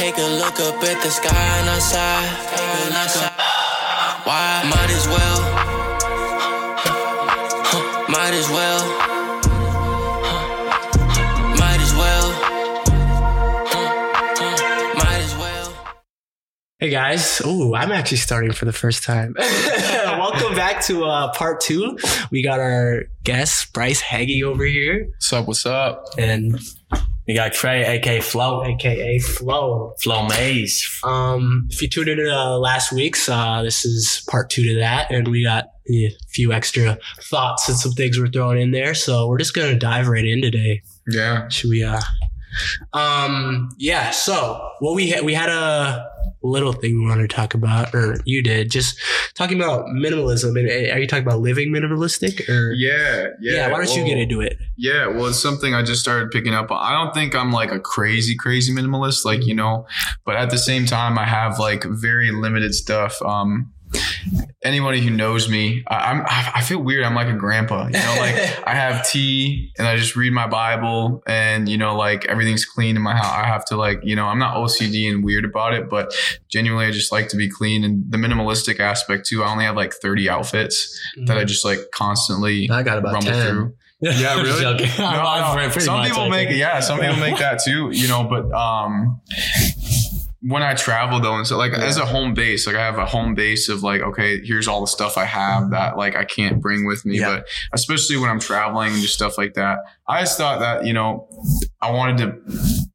Take a look up at the sky and outside. Why? Might as well. Might as well. Might as well. Might as well. Hey guys. Ooh, I'm actually starting for the first time. Welcome back to part two. We got our guest, Bryce Hegge, over here. What's up? What's up? And we got Trey, a.k.a. Flo. A.k.a. Flo. Flo Mayez. If you tuned in to last week's, this is part two to that. And we got a few extra thoughts and some things we're throwing in there. So we're just going to dive right in today. Yeah. Should we? Yeah. So what we had a little thing we wanted to talk about, or you did, just talking about minimalism. And are you talking about living minimalistic? Or yeah. Why don't you get into it? Yeah, well, it's something I just started picking up on. I don't think I'm like a crazy minimalist, like, you know, but at the same time, I have like very limited stuff. Anybody who knows me, I feel weird. I'm like a grandpa, you know, like I have tea and I just read my Bible and, you know, like everything's clean in my house. I have to, like, you know, I'm not OCD and weird about it, but genuinely I just like to be clean. And the minimalistic aspect too, I only have like 30 outfits that I just like constantly rumble 10. Through. Yeah, really? No. Some people make it. Yeah. Some people make that too, you know, but, when I travel though, and so like as a home base, like I have a home base of like, okay, here's all the stuff I have that like I can't bring with me, but especially when I'm traveling and just stuff like that, I just thought that, you know, I wanted to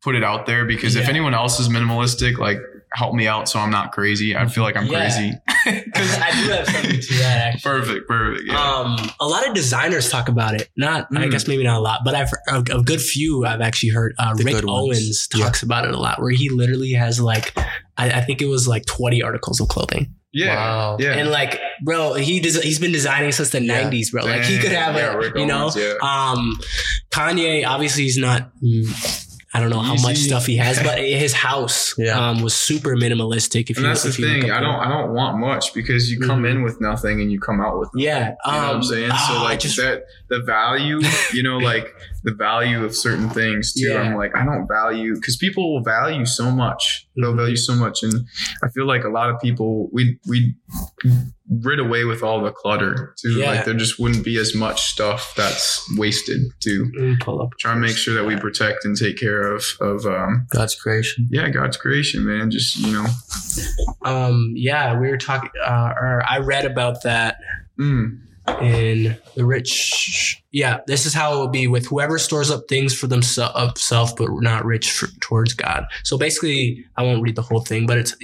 put it out there because if anyone else is minimalistic, like help me out so I'm not crazy. I feel like I'm crazy. I do have something to that actually. Perfect. Yeah. A lot of designers talk about it. Not, I guess maybe not a lot, but I've a good few I've actually heard. Rick Owens talks about it a lot, where he literally has like, I think it was like 20 articles of clothing. Yeah. Wow. Yeah. And like, bro, he's been designing since the 90s, bro. Like he could have Rick Owens, you know, Kanye, obviously he's not, I don't know how much stuff he has, but his house was super minimalistic. If and you, that's if the you thing. I don't want much because you come in with nothing and you come out with nothing. Yeah. You know what I'm saying? So like the value, you know, like the value of certain things too. Yeah. I'm like, I don't value, because people will value so much. They'll value so much. And I feel like a lot of people, we rid away with all the clutter too. Yeah. Like there just wouldn't be as much stuff that's wasted too. Try and make sure that we protect and take care of God's creation. Yeah, God's creation, man. Just, you know. Yeah, we were talking, or I read about that in The Rich. Yeah, this is how it will be with whoever stores up things for themselves, but not rich towards God. So basically, I won't read the whole thing, but it's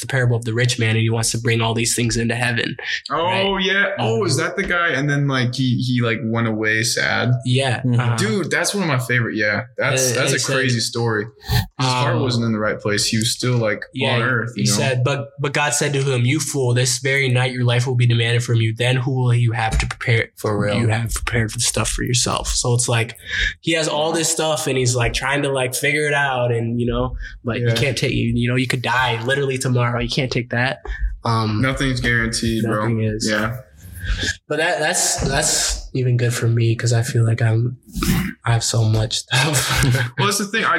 the parable of the rich man, and he wants to bring all these things into heaven. Oh yeah. Oh, is that the guy? And then like he like went away sad. Yeah, dude, that's one of my favorite. Yeah, that's a crazy story. His heart wasn't in the right place. He was still like on earth. He said, but God said to him, "You fool! This very night your life will be demanded from you. Then who will you have to prepare for real? You have prepared for." Stuff for yourself. So it's like he has all this stuff and he's like trying to like figure it out, and you know, but you can't take, you know, you could die literally tomorrow. You can't take that. Nothing's guaranteed. Nothing bro is. Yeah, but that's even good for me because I feel like I have so much stuff. Well, that's the thing. I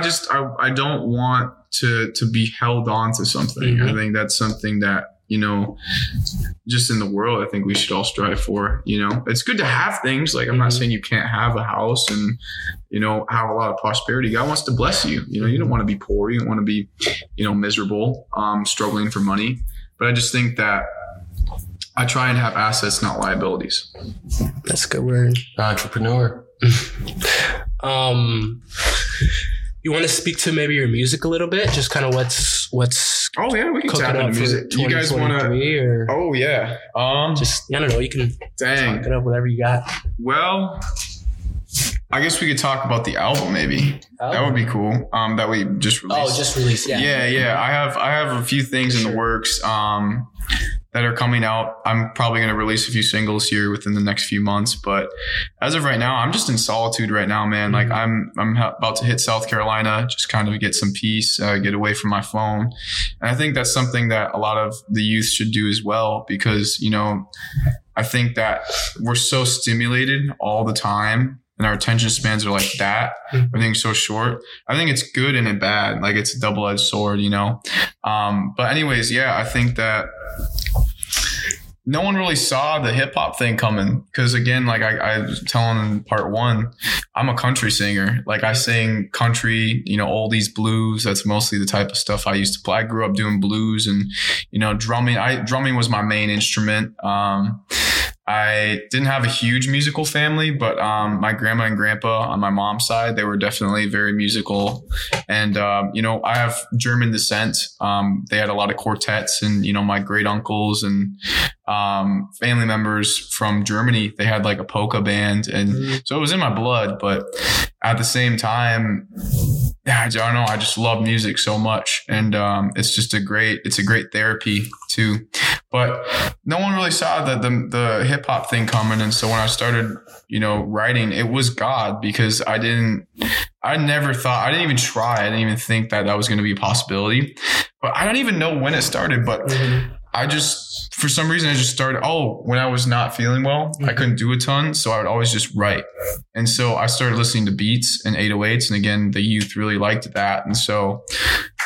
don't want to be held on to something. I think that's something that, you know, just in the world, I think we should all strive for. You know, it's good to have things. Like I'm not saying you can't have a house and, you know, have a lot of prosperity. God wants to bless you. You know, you don't want to be poor. You don't want to be, you know, miserable, struggling for money. But I just think that I try and have assets, not liabilities. That's a good word. Entrepreneur. You want to speak to maybe your music a little bit? Just kind of what's. Oh yeah, we can tap into music. You guys want to? Oh yeah. Just I don't know. You can talk it up, whatever you got. Well, I guess we could talk about the album maybe. Oh. That would be cool. That we just released. Oh, just released. Yeah. Yeah. I have a few things in the works. That are coming out. I'm probably going to release a few singles here within the next few months, but as of right now, I'm just in solitude right now, man. Like I'm about to hit South Carolina, just kind of get some peace, get away from my phone. And I think that's something that a lot of the youth should do as well, because, you know, I think that we're so stimulated all the time and our attention spans are like that. Everything's so short. I think it's good and it bad. Like, it's a double-edged sword, you know? But anyways, yeah, I think that no one really saw the hip hop thing coming. Cause again, like I was telling in part one, I'm a country singer. Like, I sing country, you know, oldies, blues. That's mostly the type of stuff I used to play. I grew up doing blues and, you know, drumming. Drumming was my main instrument. I didn't have a huge musical family, but my grandma and grandpa on my mom's side, they were definitely very musical. And, you know, I have German descent. They had a lot of quartets and, you know, my great uncles and family members from Germany, they had like a polka band. And so it was in my blood. But at the same time, I don't know, I just love music so much. And it's just a great therapy too. But no one really saw the hip hop thing coming. And so when I started, you know, writing, it was God, because I didn't even try. I didn't even think that was going to be a possibility, but I don't even know when it started, but I just, for some reason, I just started, when I was not feeling well, I couldn't do a ton. So I would always just write. And so I started listening to beats and 808s. And again, the youth really liked that. And so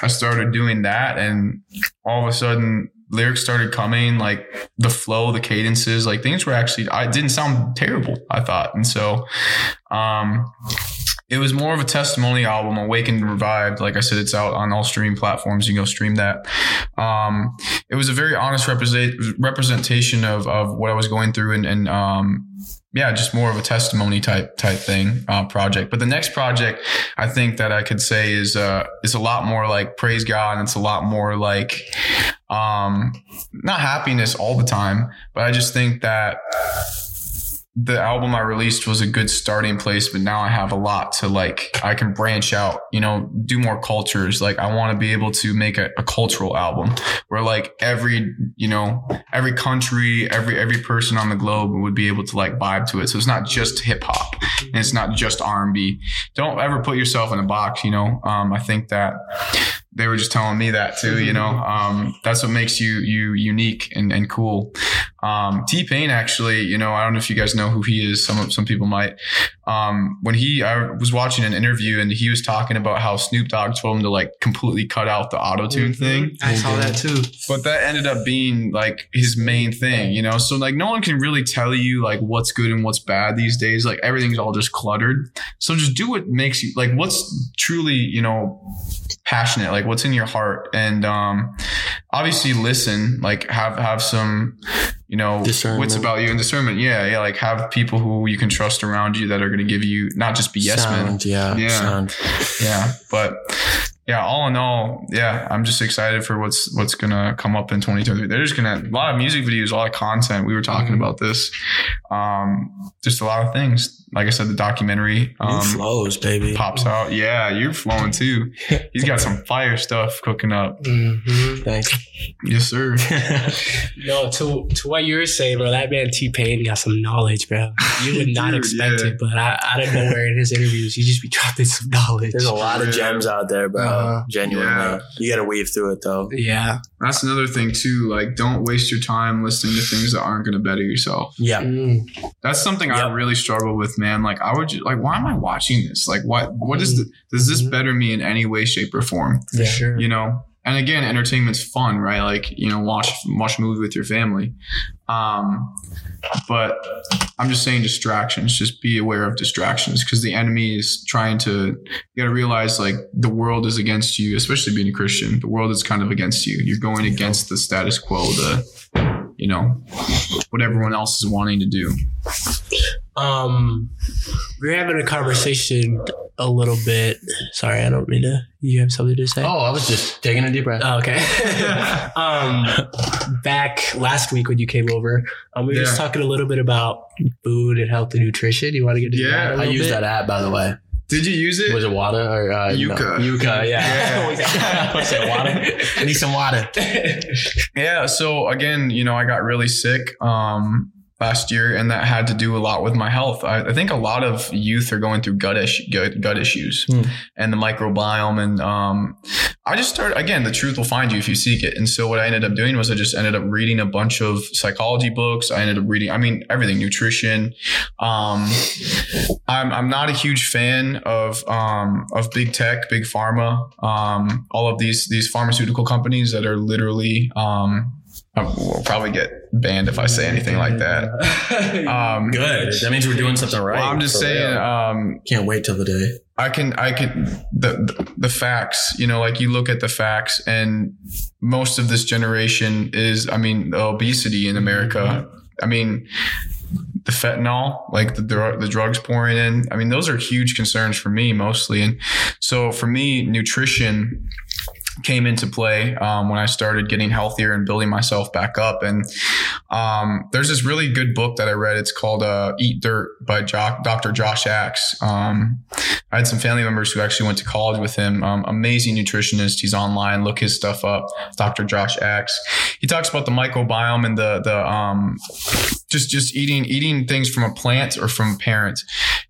I started doing that, and all of a sudden lyrics started coming, like the flow, the cadences, like things were actually, I didn't sound terrible, I thought. And so, it was more of a testimony album, Awakened and Revived. Like I said, it's out on all streaming platforms. You can go stream that. It was a very honest representation of what I was going through and just more of a testimony type thing, project. But the next project I think that I could say is a lot more like praise God. And it's a lot more like, not happiness all the time, but I just think that the album I released was a good starting place, but now I have a lot to like, I can branch out, you know, do more cultures. Like, I want to be able to make a cultural album where like every country, every person on the globe would be able to like vibe to it. So it's not just hip hop and it's not just R&B. Don't ever put yourself in a box, you know? I think that they were just telling me that too, you know, that's what makes you unique and cool. T-Pain actually, you know, I don't know if you guys know who he is. Some people might. I was watching an interview and he was talking about how Snoop Dogg told him to like completely cut out the auto-tune thing. I saw that too. But that ended up being like his main thing, you know? So like no one can really tell you like what's good and what's bad these days. Like everything's all just cluttered. So just do what makes you like what's truly, you know, passionate, like what's in your heart. And obviously listen, like have some, you know, what's about you and discernment. Yeah. Like have people who you can trust around you that are going to give you not just be yes men. Yeah. But yeah, all in all, yeah, I'm just excited for what's going to come up in 2023. There's going to a lot of music videos, a lot of content. We were talking about this. Just a lot of things. Like I said, the documentary flows, baby. Pops out. Yeah, you're flowing too. He's got some fire stuff cooking up. Thanks. Yes, sir. No, to what you were saying, bro, that man T-Pain got some knowledge, bro. You would not expect it, but out of nowhere in his interviews, he just be dropping some knowledge. There's a lot of gems out there, bro. Genuinely. Yeah. You got to weave through it, though. Yeah. That's another thing, too. Like, don't waste your time listening to things that aren't going to better yourself. Yeah. That's something I really struggle with, man. Like, I would just, like, why am I watching this? Like, what is does this better me in any way, shape, or form? Yeah, sure. You know? And again, entertainment's fun, right? Like, you know, watch a movie with your family. But I'm just saying distractions, just be aware of distractions, because the enemy is you got to realize like the world is against you, especially being a Christian. The world is kind of against you. You're going against the status quo, you know, what everyone else is wanting to do. We're having a conversation a little bit. Sorry, I don't mean to. You have something to say? Oh, I was just taking a deep breath. Oh, okay. Back last week when you came over, we were just talking a little bit about food and health and nutrition. You want to get into that a little bit? I use that app, by the way. Did you use it? Was it water or Yuka? No. Yuka, yeah. What's that, water? I need some water. Yeah. So again, you know, I got really sick. last year, and that had to do a lot with my health. I think a lot of youth are going through gut issues and the microbiome. And I just started, again, the truth will find you if you seek it. And so what I ended up doing was I just ended up reading a bunch of psychology books. I ended up reading, I mean, everything, nutrition. I'm not a huge fan of big tech, big pharma, all of these pharmaceutical companies that are literally, we'll probably get banned if I say anything like that. Good. That means we're doing something right. Well, I'm just saying. Can't wait till the day. The facts, you know, like you look at the facts, and most of this generation is, I mean, the obesity in America. I mean, the fentanyl, like the drugs pouring in. I mean, those are huge concerns for me mostly. And so for me, nutrition came into play when I started getting healthier and building myself back up. And there's this really good book that I read. It's called Eat Dirt by Dr. Josh Axe. I had some family members who actually went to college with him. Amazing nutritionist. He's online. Look his stuff up. Dr. Josh Axe. He talks about the microbiome and just eating things from a plant or from parents.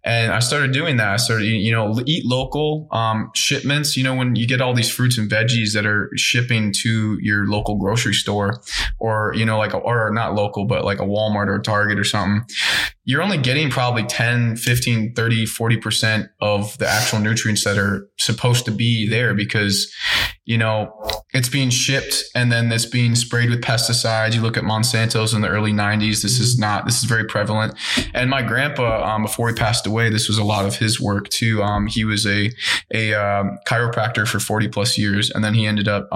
And I started doing that. I started, you know, eat local, shipments, you know, when you get all these fruits and veggies that are shipping to your local grocery store or, you know, like, or not local, but like a Walmart or a Target or something, you're only getting probably 10, 15, 30, 40% of the actual nutrients that are supposed to be there, because, you know, it's being shipped and then it's being sprayed with pesticides. You look at Monsanto's in the early 90s. This is very prevalent. And my grandpa, before he passed away, this was a lot of his work too. He was a chiropractor for 40 plus years. And then he ended up,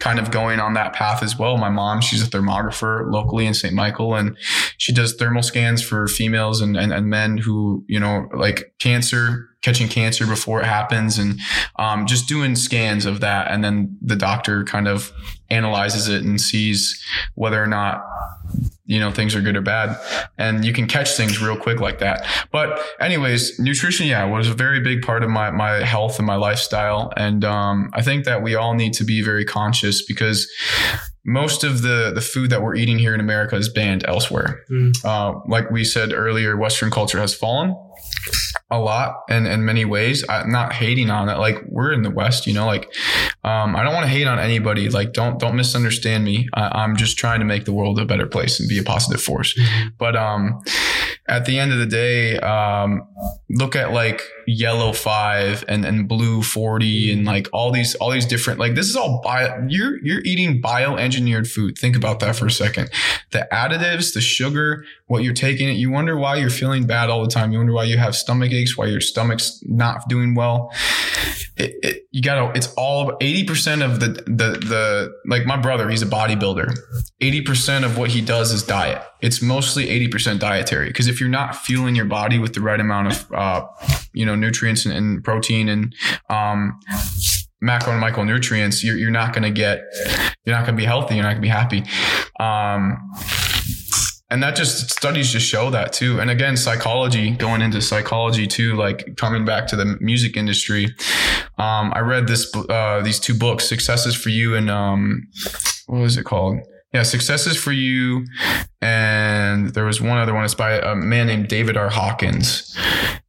kind of going on that path as well. My mom, she's a thermographer locally in St. Michael, and she does thermal scans for females and men who, you know, like catching cancer before it happens, and just doing scans of that. And then the doctor kind of analyzes it and sees whether or not, you know, things are good or bad, and you can catch things real quick like that. But anyways, nutrition, yeah, was a very big part of my health and my lifestyle. And I think that we all need to be very conscious, because most of the food that we're eating here in America is banned elsewhere. Like we said earlier, Western culture has fallen a lot, and in many ways. I'm not hating on it. Like, we're in the West, you know, like, I don't want to hate on anybody. Like, don't misunderstand me. I'm just trying to make the world a better place and be a positive force. But, at the end of the day, look at like yellow 5 and blue 40 and like all these different, like, this is all you're eating bioengineered food. Think about that for a second. The additives, the sugar, what you're taking, you wonder why you're feeling bad all the time. You wonder why you have stomach aches, why your stomach's not doing well. It's all 80% of the like my brother, he's a bodybuilder. 80% of what he does is diet. It's mostly 80% dietary, because if you're not fueling your body with the right amount of, you know, nutrients and protein and, macro and micronutrients, you're not going to be healthy. You're not going to be happy. And that just studies just show that too. And again, going into psychology too, like coming back to the music industry. I read these two books, Successes for You and, what was it called? Yeah, Successes for You, and there was one other one. It's by a man named David R. Hawkins,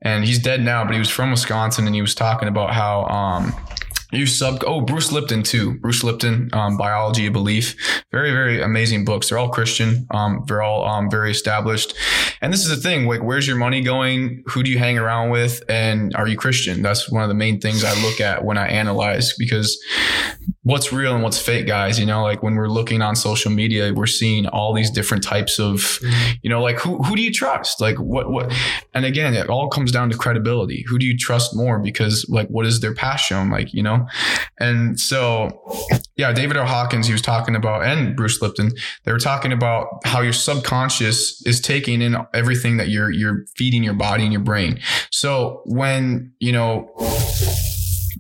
and he's dead now, but he was from Wisconsin, and he was talking about how Bruce Lipton too. Bruce Lipton, Biology of Belief. Very, very amazing books. They're all Christian. They're all very established. And this is the thing, like, where's your money going? Who do you hang around with? And are you Christian? That's one of the main things I look at when I analyze, because what's real and what's fake, guys, you know, like when we're looking on social media, we're seeing all these different types of, you know, like who do you trust? Like what? And again, it all comes down to credibility. Who do you trust more? Because like, what is their past shown? Like, you know, and so, yeah, David R. Hawkins, he was talking about, and Bruce Lipton, they were talking about how your subconscious is taking in everything that you're feeding your body and your brain. So when, you know,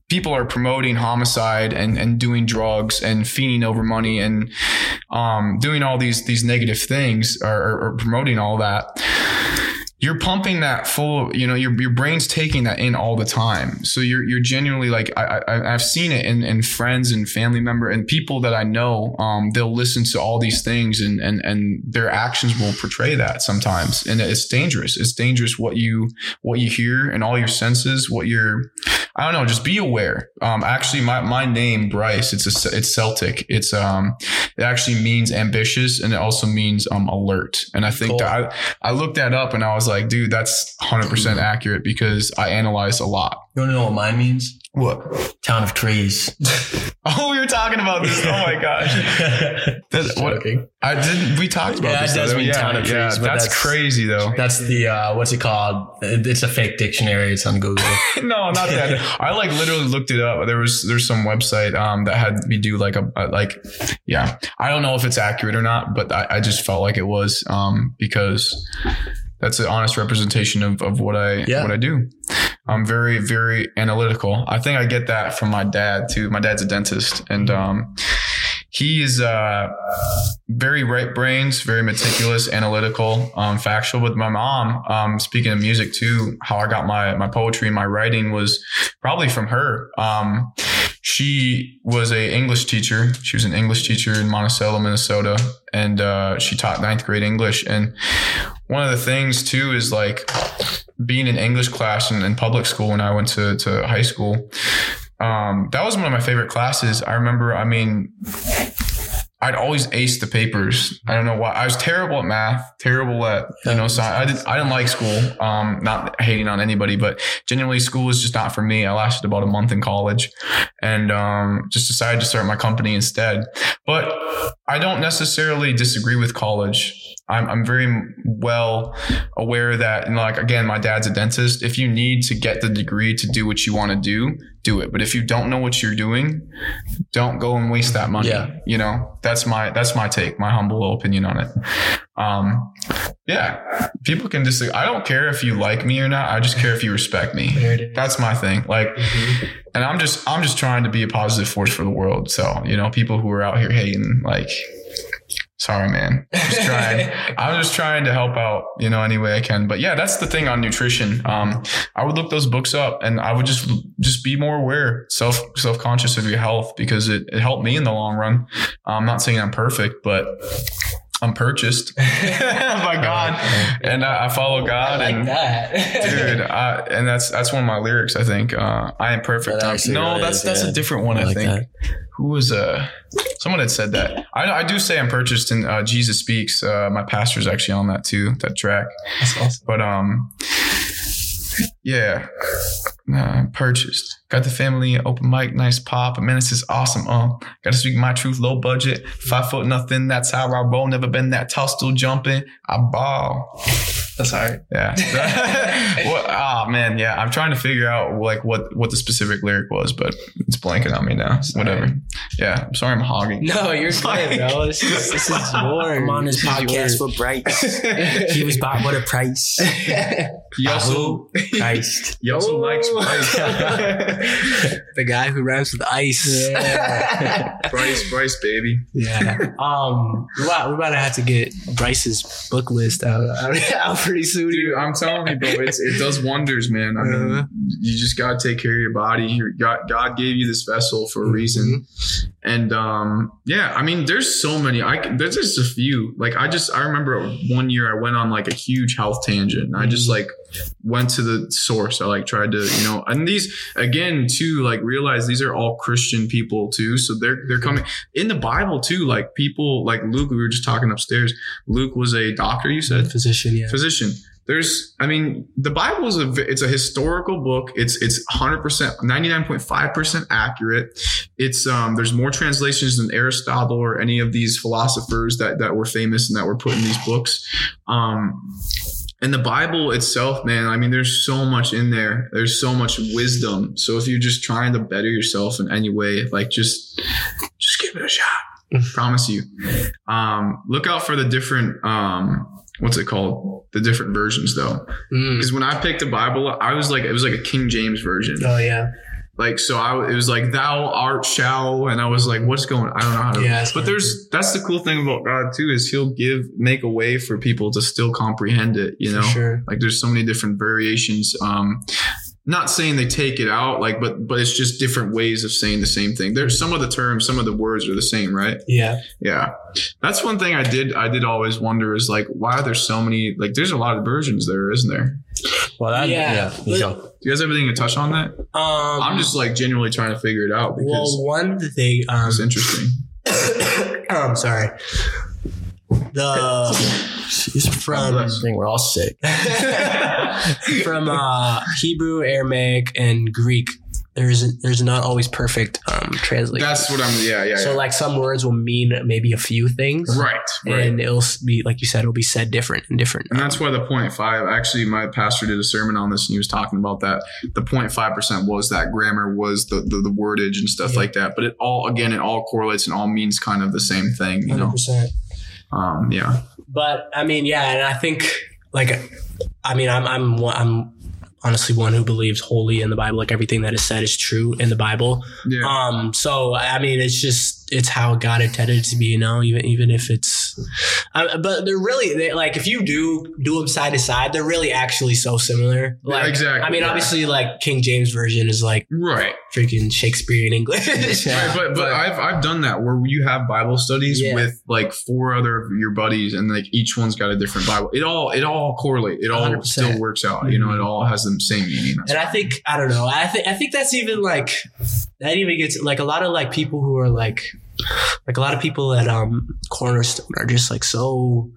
people are promoting homicide and doing drugs and fiending over money and doing all these negative things, or promoting all that, you're pumping that full, you know, your brain's taking that in all the time. So you're genuinely like, I've seen it in friends and family member and people that I know, they'll listen to all these things and their actions will portray that sometimes. And it's dangerous. It's dangerous what you hear and all your senses, I don't know, just be aware. Actually my name, Bryce, it's Celtic. It's, it actually means ambitious and it also means, alert. And I think that I looked that up and I was like, dude, that's 100% accurate because I analyze a lot. You want to know what mine means? What? Town of trees. Oh, we were talking about this. Oh my gosh. We talked about this. It does mean town of trees. Yeah, that's crazy though. That's the, what's it called? It's a fake dictionary. It's on Google. No, not that. I like literally looked it up. There's some website, that had me do like yeah, I don't know if it's accurate or not, but I just felt like it was, because that's an honest representation of what I do. I'm very, very analytical. I think I get that from my dad too. My dad's a dentist and, he is, very right brains, very meticulous, analytical, factual. But my mom, speaking of music too, how I got my poetry and my writing was probably from her. She was an English teacher. She was an English teacher in Monticello, Minnesota. And, she taught 9th grade English. And one of the things too, is like being in English class and in public school when I went to high school. That was one of my favorite classes. I remember, I'd always ace the papers. I don't know why. I was terrible at math, terrible at, science. I didn't like school. Not hating on anybody, but genuinely school was just not for me. I lasted about a month in college and, just decided to start my company instead. But I don't necessarily disagree with college. I'm very well aware that, and like, again, my dad's a dentist. If you need to get the degree to do what you want to do it. But if you don't know what you're doing, don't go and waste that money. Yeah. You know, that's my take, my humble little opinion on it. Yeah, people can just I don't care if you like me or not. I just care if you respect me. That's my thing. Like, and I'm just trying to be a positive force for the world. So, you know, people who are out here hating, like, sorry, man. I'm just trying to help out, any way I can. But yeah, that's the thing on nutrition. I would look those books up and I would just be more aware, self-conscious of your health because it helped me in the long run. I'm not saying I'm perfect, but I'm purchased by God and I follow God. I like and that. Dude, and that's one of my lyrics. I think, I am perfect. That's a different one. I think that. Who was, someone had said that. I do say I'm purchased and Jesus Speaks. My pastor's actually on that too, that track. That's awesome. But yeah, I'm purchased. Got the family, open mic, nice pop. Man, this is awesome. Got to speak my truth, low budget, 5 foot nothing. That's how I roll. Never been that tall, still jumping. I ball. That's all right. Yeah. Man. Yeah. I'm trying to figure out like what the specific lyric was, but it's blanking on me now. Sorry. Whatever. Yeah. I'm sorry. I'm hogging. No, you're fine, bro. This is yours. I'm on his podcast for Bryce. He was bought with a price. He also Christ. He also likes Bryce. The guy who rhymes with ice. Yeah. Bryce, baby. Yeah. Wow. We're about to have to get Bryce's book list out for pretty soon. Dude, I'm telling you, bro, it does wonders, man. I mean, you just got to take care of your body. God gave you this vessel for a reason. And, yeah, I mean, there's so many, there's just a few, like, I remember one year I went on like a huge health tangent and I just like went to the source. I like tried to, and these again, too, like realize these are all Christian people too. So they're coming in the Bible too. Like people like Luke, we were just talking upstairs. Luke was a doctor, you said? Physician, yeah. Physician. The Bible is it's a historical book. It's 100%, 99.5% accurate. It's, there's more translations than Aristotle or any of these philosophers that were famous and that were put in these books. And the Bible itself, man, I mean, there's so much in there. There's so much wisdom. So if you're just trying to better yourself in any way, like just give it a shot. Promise you. Look out for the different, what's it called? The different versions though. Because when I picked the Bible, it was like a King James version. Oh yeah. Like, so it was like, thou art shall. And I was like, what's going on? I don't know how to. Yeah, but that's the cool thing about God, too, is he'll make a way for people to still comprehend it. You know, sure. Like there's so many different variations. Not saying they take it out, like, but it's just different ways of saying the same thing. There's some of the terms, some of the words are the same, right? Yeah. Yeah. That's one thing I did always wonder is like, why there's so many, like there's a lot of versions there, isn't there? Well, do you guys have anything to touch on that? I'm just like genuinely trying to figure it out. Because it's interesting. I'm sorry. We're all sick. From Hebrew, Aramaic, and Greek. There's not always perfect translation. That's what I'm. Yeah. So like some words will mean maybe a few things, right? And it'll be like you said, it'll be said different. And that's why the 0.5. Actually, my pastor did a sermon on this, and he was talking about that. The 0.5% was that grammar was the wordage and stuff like that. But it all correlates and all means kind of the same thing, you 100%. Know. Yeah. But I mean, yeah, and I think I'm honestly one who believes wholly in the Bible, like everything that is said is true in the Bible. Yeah. So, I mean, it's how God intended it to be, you know, even if it's, but they're really like, if you do them side to side, they're really actually so similar. Like, yeah, exactly. I mean, obviously like King James version is like, right. Freaking Shakespearean English. Yeah. Right, but I've done that where you have Bible studies with like four other of your buddies and like each one's got a different Bible. It all correlates. It all 100%. Still works out. Mm-hmm. You know, it all has the same meaning. And I think I don't know. I think that's even like that even gets like a lot of like people who are like a lot of people at Cornerstone are just like so.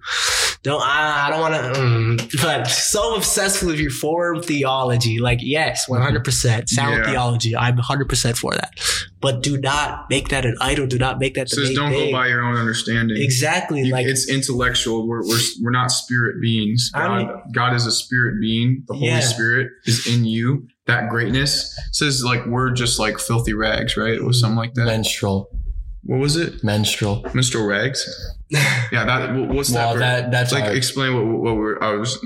But so obsessed with your form theology. Like, yes, 100% sound theology. I'm 100% for that. But do not make that an idol. Do not make that. It says, don't go by your own understanding. Exactly. It's intellectual. We're not spirit beings. God is a spirit being. The Holy Spirit is in you. That greatness says like we're just like filthy rags, right? Or something like that. Menstrual. What was it? Menstrual rags. Yeah. That's like hard. Explain what we're, I was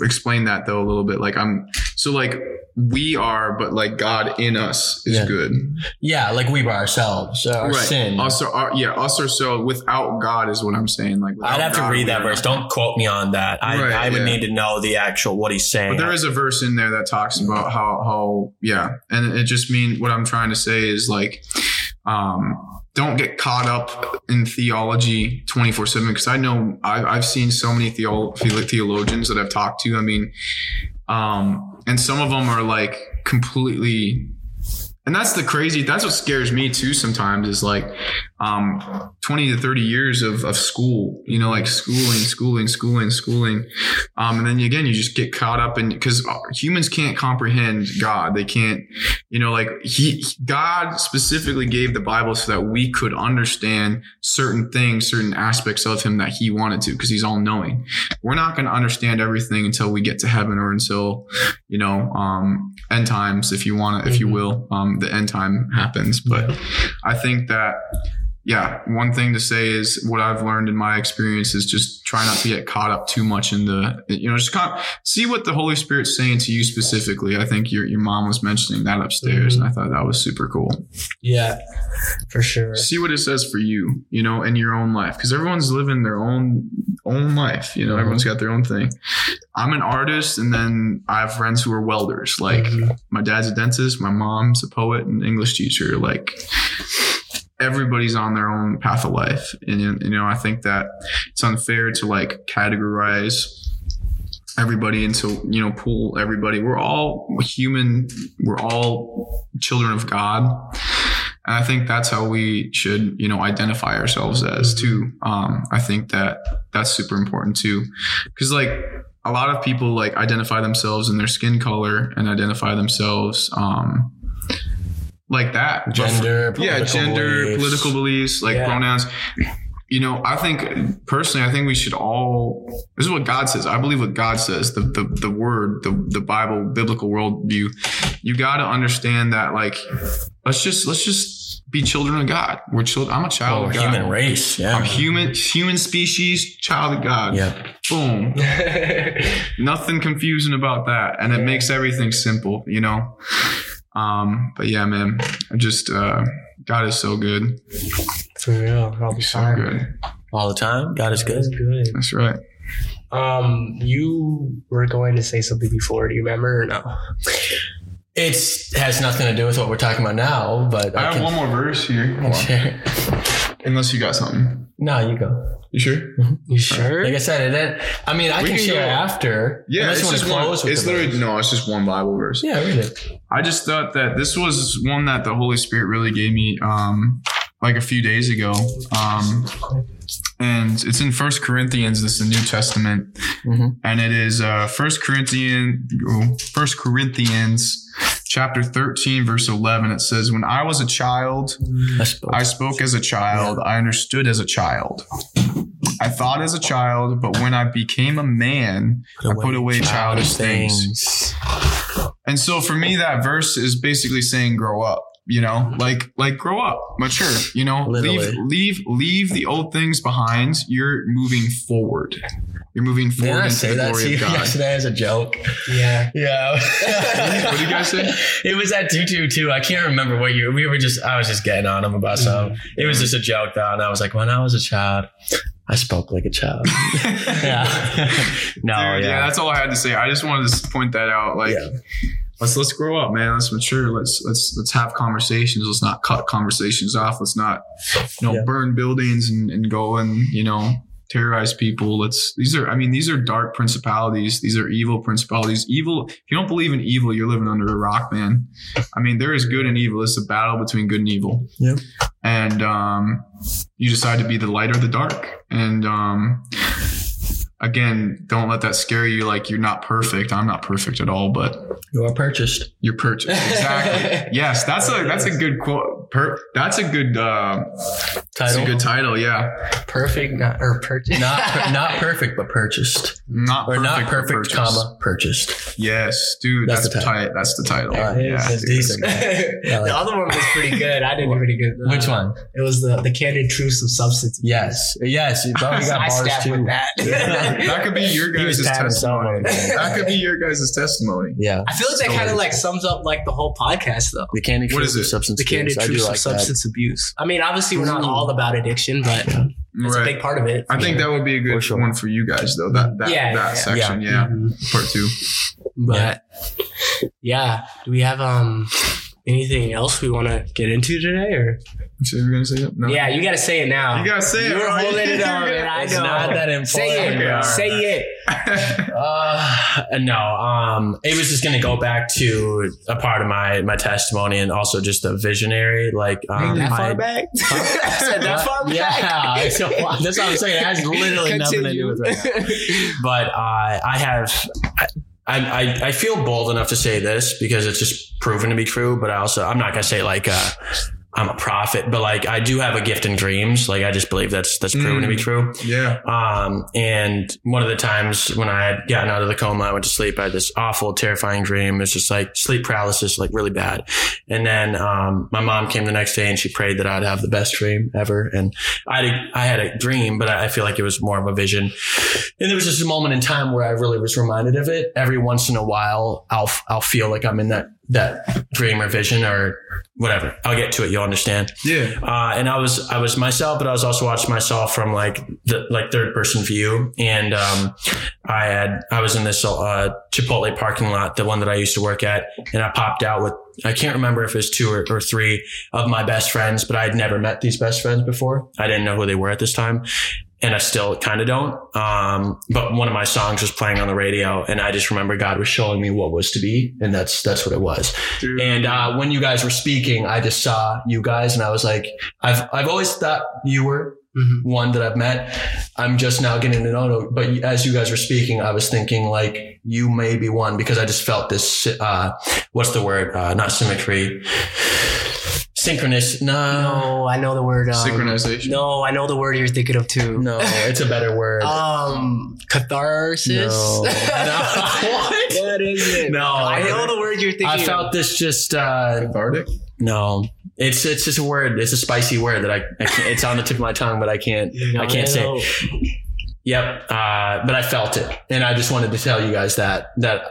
explain that though a little bit. Like I'm so like we are, but like God in us is good. Yeah. Like we by ourselves, our sin. Also, so without God is what I'm saying. Like I'd have to read that verse. Don't quote me on that. I would need to know the actual, what he's saying. But there is a verse in there that talks about how. And it just means what I'm trying to say is like, don't get caught up in theology 24/7 because I know I've seen so many theologians that I've talked to. I mean, and some of them are like completely, and that's what scares me too sometimes is like 20 to 30 years of school, you know, like schooling. And then again, you just get caught up in, because humans can't comprehend God. They can't, you know, like God specifically gave the Bible so that we could understand certain things, certain aspects of him that he wanted to, because he's all knowing. We're not going to understand everything until we get to heaven or until, you know, end times, if you want to, if you will, the end time happens. But I think that, yeah, one thing to say is what I've learned in my experience is just try not to get caught up too much in the, you know, just see what the Holy Spirit's saying to you specifically. I think your mom was mentioning that upstairs, and I thought that was super cool. Yeah, for sure. See what it says for you, you know, in your own life, because everyone's living their own life. You know, everyone's got their own thing. I'm an artist, and then I have friends who are welders. Like my dad's a dentist, my mom's a poet and English teacher. Like, everybody's on their own path of life. And, you know, I think that it's unfair to like categorize everybody into, you know, pool everybody. We're all human. We're all children of God. And I think that's how we should, you know, identify ourselves as too. I think that's super important too. Cause like a lot of people like identify themselves in their skin color and identify themselves, like that. Political beliefs, like pronouns. You know, I think personally, I think we should all, this is what God says. I believe what God says, the word, the Bible, biblical worldview. You got to understand that, like, let's just be children of God. We're children. I'm a child of God. Human race. Yeah. I'm human species, child of God. Yeah. Boom. Nothing confusing about that. And it makes everything simple, you know? But yeah, man, I just, God is so good. For real. All the time. So good. All the time. God is good. That's right. You were going to say something before. Do you remember or no? It has nothing to do with what we're talking about now, but I have one more verse here. Unless you got something. No, you go. You sure? You sure? Like I said, I can share after. Yeah, unless you want to close with it. It's literally no. It's just one Bible verse. Yeah, read it. I just thought that this was one that the Holy Spirit really gave me, like a few days ago, and it's in 1 Corinthians. This is the New Testament, and it is 1 Corinthians chapter 13, verse 11. It says, "When I was a child, I spoke as a child. Yeah. I understood as a child. I thought as a child, but when I became a man, I put away childish things." And so for me, that verse is basically saying, grow up. You know, like grow up, mature, you know, leave the old things behind. You're moving forward. Into the glory of God. Yesterday as a joke. Yeah. What did you guys say? It was at 222. I can't remember what year. I was just getting on him about something. It was just a joke though. And I was like, when I was a child, I spoke like a child. Yeah, that's all I had to say. I just wanted to point that out. Let's grow up, man. Let's mature. Let's have conversations. Let's not cut conversations off. Let's not, burn buildings and go and, terrorize people. These are dark principalities. These are evil principalities. Evil. If you don't believe in evil, you're living under a rock, man. I mean, there is good and evil. It's a battle between good and evil. Yep. And, you decide to be the light or the dark. And, again, don't let that scare you. Like, you're not perfect. I'm not perfect at all, but you are purchased. You're purchased. Exactly. Yes, that's a good quote. That's a good title. That's a good title. Yeah. Perfect, or purchased. Not perfect, but purchased. Not perfect, comma purchased. Yes, dude. That's the title. That's the title. That's decent. The other one was pretty good. I did pretty good. Which one? It was the candid truths of substance. Yes. You got bars too. With that. Yeah. That could be your guys' testimony. Yeah. I feel like that kind of sums up the whole podcast though. The candid truth of substance abuse. I mean, obviously we're not all about addiction, but it's a big part of it. I think that would be a good one for you guys though. That section. Yeah. Part 2. But yeah. Do we have anything else we want to get into today, or? You were gonna say that? No. Yeah, you gotta say it now. You gotta say it. You're holding it up, man. I know. It's not that important. Say it. No. It was just gonna go back to a part of my testimony, and also just a visionary. That far back? I said that far back. Yeah, that's what I'm saying. It has literally nothing to do with right now. But I feel bold enough to say this because it's just proven to be true, but I'm not going to say I'm a prophet, but I do have a gift in dreams. I just believe that's proven to be true. Yeah. And one of the times when I had gotten out of the coma, I went to sleep. I had this awful, terrifying dream. It's just sleep paralysis, really bad. And then, my mom came the next day and she prayed that I'd have the best dream ever. And I had a dream, but I feel like it was more of a vision. And there was just a moment in time where I really was reminded of it. Every once in a while, I'll feel like I'm in that dream or vision or whatever. I'll get to it. You'll understand. Yeah. And I was myself, but I was also watching myself from the third person view. And, I was in this, Chipotle parking lot, the one that I used to work at. And I popped out with, I can't remember if it was 2 or 3 of my best friends, but I had never met these best friends before. I didn't know who they were at this time. And I still kind of don't. But one of my songs was playing on the radio, and I just remember God was showing me what was to be. And that's what it was. Dude. And, when you guys were speaking, I just saw you guys and I was like, I've always thought you were one that I've met. I'm just now getting to know, but as you guys were speaking, I was thinking you may be one, because I just felt this, what's the word? Not symmetry. Synchronous. No, I know the word. Synchronization. No, I know the word you're thinking of too. No, it's a better word. Catharsis. No. What? What is it? No, I know the word you're thinking of. I felt this just. Cathartic? No, it's just a word. It's a spicy word that I can't, it's on the tip of my tongue, but I can't say it. Yep. But I felt it. And I just wanted to tell you guys that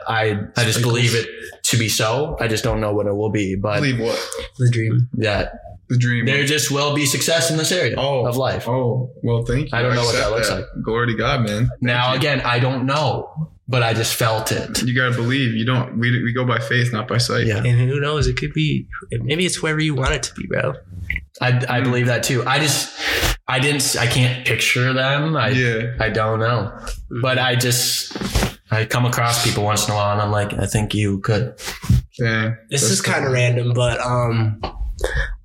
I just believe it to be so. I just don't know what it will be, but believe what? The dream. Yeah. The dream. There just will be success in this area of life. Oh, well, thank you. I don't know what that looks like. Glory to God, man. Again, I don't know, but I just felt it. You got to believe. You don't, we go by faith, not by sight. Yeah. And who knows? It could be, maybe it's wherever you want it to be, bro. I believe that too. I can't picture them. I don't know, but I come across people once in a while and I'm like, I think you could. Yeah. This is kind of random, but,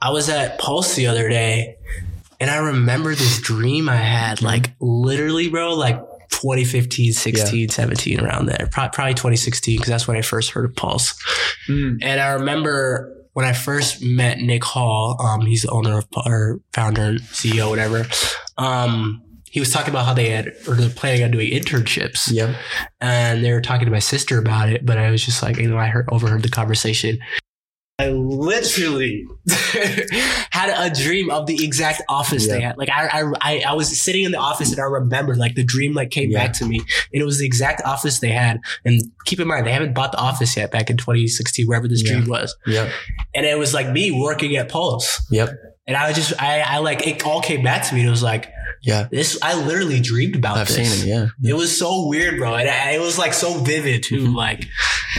I was at Pulse the other day and I remember this dream I had, like literally, bro, like 2015, 16, 17, around there, probably 2016. 'Cause that's when I first heard of Pulse. And I remember when I first met Nick Hall, he's the owner of or founder, CEO, whatever. He was talking about how they're planning on doing internships. Yep. And they were talking to my sister about it, but I was just like, I overheard the conversation. I literally had a dream of the exact office they had. Like I was sitting in the office and I remembered like the dream like came back to me, and it was the exact office they had. And keep in mind, they haven't bought the office yet back in 2016, wherever this dream was. Yeah. And it was like me working at Pulse. Yep. And I was just, I like, it all came back to me. It was like, this, I literally dreamed about this. I've seen it. Yeah. It was so weird, bro. And it was like so vivid too. Mm-hmm. Like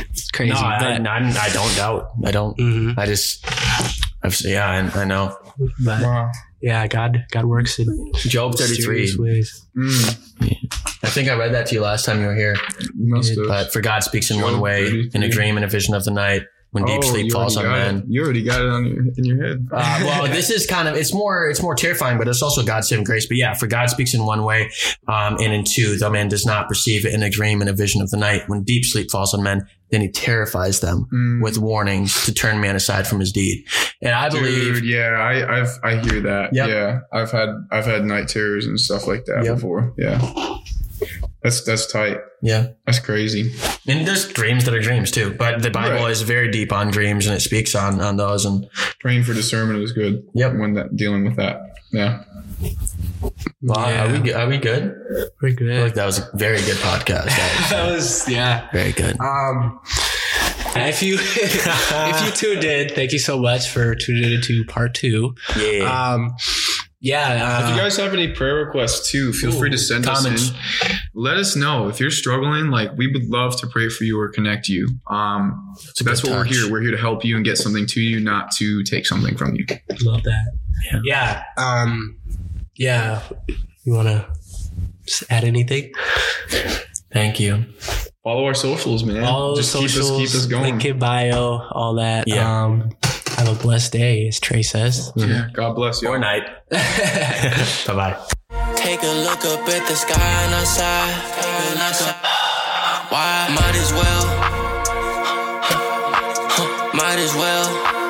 it's crazy. No, I don't doubt. I don't, mm-hmm. I just, I've, yeah, I know. But wow. Yeah, God works in Job 33 ways. Mm. Yeah. I think I read that to you last time you were here. But for God speaks in Job one way 33. In a dream and a vision of the night. When deep sleep falls on men. You already got it in your head. Well, this is kind of, it's more terrifying, but it's also God's saving grace. But yeah, for God speaks in one way, and in two, the man does not perceive it in a dream and a vision of the night. When deep sleep falls on men, then he terrifies them with warnings to turn man aside from his deed. And I believe, I hear that. Yep. Yeah, I've had night terrors and stuff like that before. Yeah. That's tight. Yeah. That's crazy. And there's dreams that are dreams too, but the Bible is very deep on dreams and it speaks on those, and praying for discernment is good. Yep. When dealing with that. Yeah. Well, yeah. Are we good? We're good. I feel like that was a very good podcast. That was very good. If you tuned in, thank you so much for tuning in to part 2. Yeah. Yeah. If you guys have any prayer requests too, feel free to send comments. Us in. Let us know if you're struggling. Like, we would love to pray for you or connect you. So that's what we're here. We're here to help you and get something to you, not to take something from you. Love that. Yeah. Yeah. You want to add anything? Thank you. Follow our socials, man. Follow just socials. Keep us going. Link in bio, all that. Yeah. Have a blessed day, as Trey says. Yeah, God bless you. Or night. Bye-bye. Take a look up at the sky and outside. Why? Might as well. Might as well.